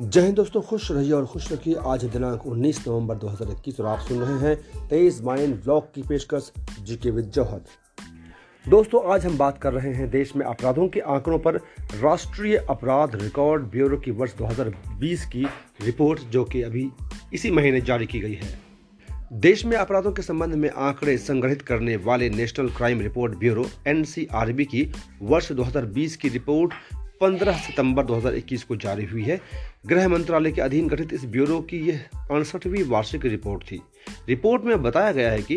जय हिंद दोस्तों, खुश रहिए और खुश रखिए। आज दिनांक 19 नवंबर 2021 और आप सुन रहे हैं 23 माइन ब्लॉग की पेशकश जीके विद जौहर। दोस्तों, आज हम बात कर रहे हैं देश में अपराधों के आंकड़ों पर। राष्ट्रीय अपराध रिकॉर्ड ब्यूरो की वर्ष 2020 की रिपोर्ट, जो कि अभी इसी महीने जारी की गई है, देश में अपराधों के संबंध में आंकड़े संग्रहित करने वाले national crime report bureau NCRB की वर्ष 2020 की रिपोर्ट 15 सितंबर 2021 को जारी हुई है। गृह मंत्रालय के अधीन गठित इस ब्यूरो की यह 68वीं वार्षिक रिपोर्ट थी। रिपोर्ट में बताया गया है कि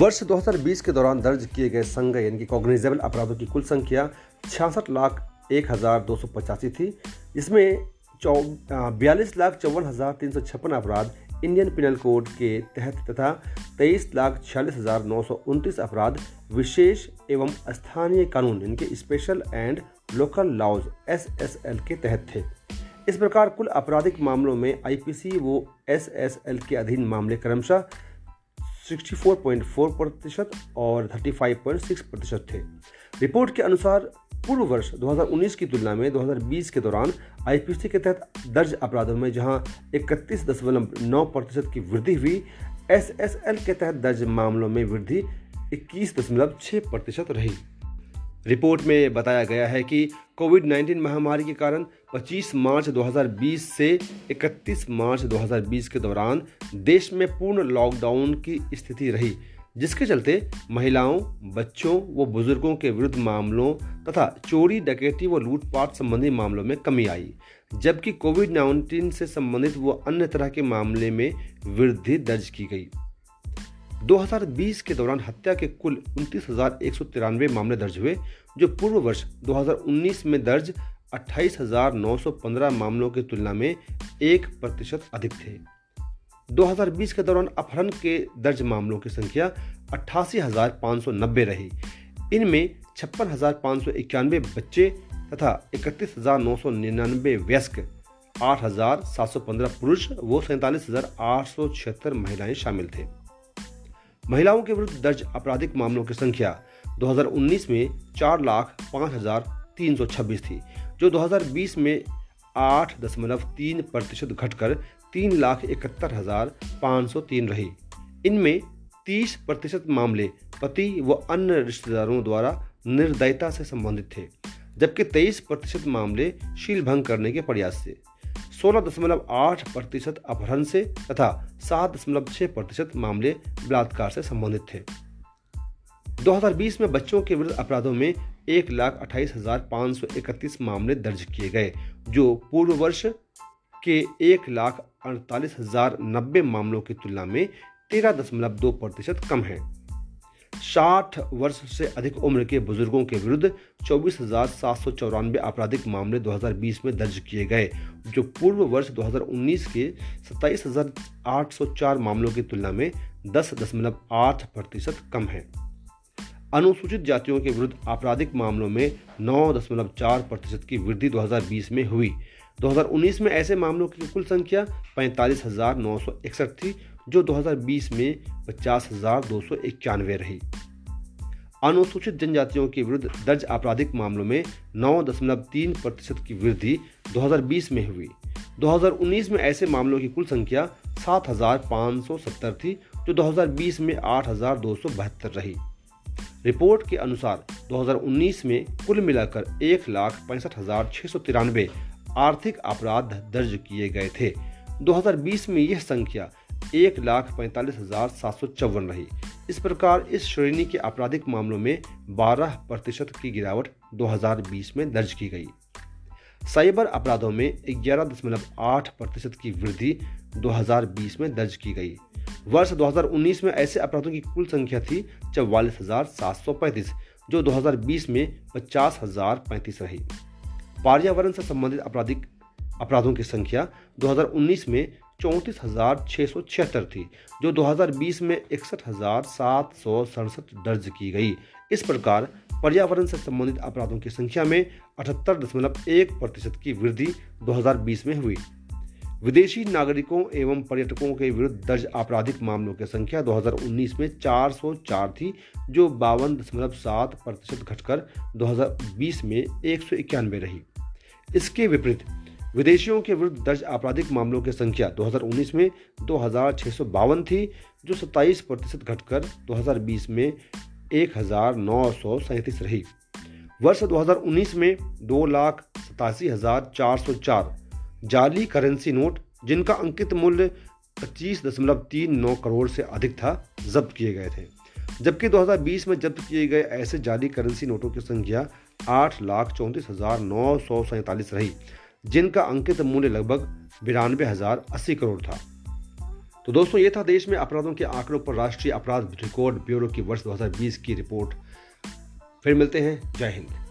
वर्ष 2020 के दौरान दर्ज किए गए संज्ञेय यानी कि कॉग्निजेबल अपराधों की कुल संख्या 66,01,285 थी, जिसमें 42,54,356 अपराध इंडियन पिनल कोड के तहत तथा 23,46,929 अपराध विशेष एवं स्थानीय कानून इनके special and local laws SSL के तहत थे। इस प्रकार कुल आपराधिक मामलों में IPC वो SSL के अधीन मामले क्रमशः 64.4% और 35.6% थे। रिपोर्ट के अनुसार पूर्व वर्ष 2019 की तुलना में 2020 के दौरान IPC के तहत दर्ज अपराधों में जहां 31.9% की वृद्धि हुई, SSL के तहत दर्ज मामलों में वृद्धि 21.6% रही। रिपोर्ट में बताया गया है कि कोविड-19 महामारी के कारण 25 मार्च 2020 से 31 मार्च 2020 के दौरान देश में पूर्ण लॉकडाउन की स्थिति रही, जिसके चलते महिलाओं, बच्चों व बुजुर्गों के विरुद्ध मामलों तथा चोरी, डकैती व लूटपाट संबंधी मामलों में कमी आई, जबकि कोविड-19 से संबंधित व अन्य तरह के मामले में वृद्धि दर्ज की गई। 2020 के दौरान हत्या के कुल 29,193 मामले दर्ज हुए, जो पूर्व वर्ष 2019 में दर्ज 28,915 मामलों की तुलना में 1% अधिक थे। 2020 के दौरान अपहरण के दर्ज मामलों की संख्या 88,590 रही। इनमें 56,591 बच्चे तथा 31,999 वयस्क, 8,715 पुरुष व 47,876 महिलाएं शामिल थे। महिलाओं के विरुद्ध दर्ज आपराधिक मामलों की संख्या 2019 में 4,05,326 थी, जो 2020 में 8.3% घटकर 3,71,503 रही। इनमें 30% मामले पति व अन्य रिश्तेदारों द्वारा निर्दयता से संबंधित थे, जबकि 23% मामले शीलभंग करने के प्रयास से, 16.8% अपहरण से तथा 7.6% मामले बलात्कार से संबंधित थे। 2020 में बच्चों के विरुद्ध अपराधों में 1,28,531 मामले दर्ज किए गए, जो पूर्व वर्ष के 1,48,090 मामलों की तुलना में 13.2% कम है। 60 वर्ष से अधिक उम्र के बुजुर्गों के विरुद्ध 24,794 आपराधिक मामले 2020 में दर्ज किए गए, जो पूर्व वर्ष 2019 के 27,804 मामलों की तुलना में 10.8% कम है। अनुसूचित जातियों के विरुद्ध आपराधिक मामलों में 9.4% की वृद्धि 2020 में हुई। 2019 में ऐसे मामलों की कुल संख्या 45,961 थी, जो 2020 में 50,291 रही। अनुसूचित जनजातियों के विरुद्ध दर्ज आपराधिक मामलों में 9.3% की वृद्धि 2020 में हुई। 2019 में ऐसे मामलों की कुल संख्या 7,570 थी, जो 2020 में 8,272 रही। रिपोर्ट के अनुसार 2019 में कुल मिलाकर 1,65,693 आर्थिक अपराध दर्ज किए गए थे। 2020 में यह संख्या 1,45,754 रही। इस प्रकार इस श्रेणी के आपराधिक मामलों में 12% की गिरावट 2020 में दर्ज की गई। साइबर अपराधों में 11.8% की वृद्धि 2020 में दर्ज की गई। वर्ष 2019 में ऐसे अपराधों की कुल संख्या थी 44,735, जो 2020 में 50,035 रही। पर्यावरण से संबंधित आपराधिक अपराधों की संख्या 2019 में 34,676 थी, जो 2020 में 61,767 दर्ज की गई। इस प्रकार पर्यावरण से संबंधित अपराधों की संख्या में 78.1% की वृद्धि 2020 में हुई। विदेशी नागरिकों एवं पर्यटकों के विरुद्ध दर्ज आपराधिक मामलों की संख्या 2019 में 404 थी, जो 52.7% घटकर 2020 में 191 रही। इसके विपरीत विदेशियों के विरुद्ध दर्ज आपराधिक मामलों की संख्या 2019 में 2,652 थी, जो 27% घटकर 2020 में 1,937 रही। वर्ष 2019 में 2,87,404 जाली करेंसी नोट, जिनका अंकित मूल्य 25.39 करोड़ से अधिक था, जब्त किए गए थे, जबकि 2020 में जब्त किए गए ऐसे जाली करेंसी नोटों की संख्या 8,34,947 रही, जिनका अंकित मूल्य लगभग 92,080 करोड़ था। तो दोस्तों, ये था देश में अपराधों के आंकड़ों पर राष्ट्रीय अपराध रिकॉर्ड ब्यूरो की वर्ष 2020 की रिपोर्ट। फिर मिलते हैं, जय हिंद।